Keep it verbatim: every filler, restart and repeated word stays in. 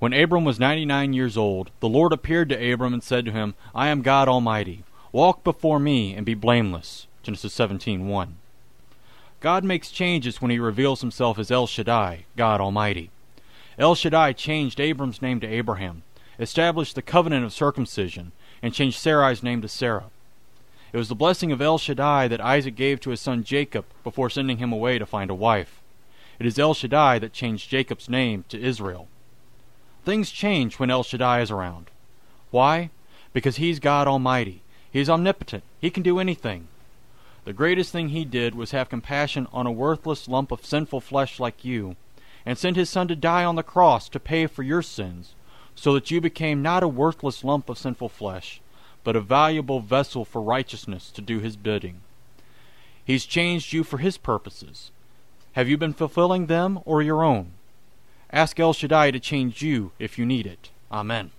When Abram was ninety-nine years old, the Lord appeared to Abram and said to him, I am God Almighty. Walk before me and be blameless. Genesis seventeen one. God makes changes when he reveals himself as El Shaddai, God Almighty. El Shaddai changed Abram's name to Abraham, established the covenant of circumcision, and changed Sarai's name to Sarah. It was the blessing of El Shaddai that Isaac gave to his son Jacob before sending him away to find a wife. It is El Shaddai that changed Jacob's name to Israel. Things change when El Shaddai is around. Why? Because he's God Almighty. He is omnipotent. He can do anything. The greatest thing he did was have compassion on a worthless lump of sinful flesh like you, and send his son to die on the cross to pay for your sins, so that you became not a worthless lump of sinful flesh, but a valuable vessel for righteousness to do his bidding. He's changed you for his purposes. Have you been fulfilling them or your own? Ask El Shaddai to change you if you need it. Amen.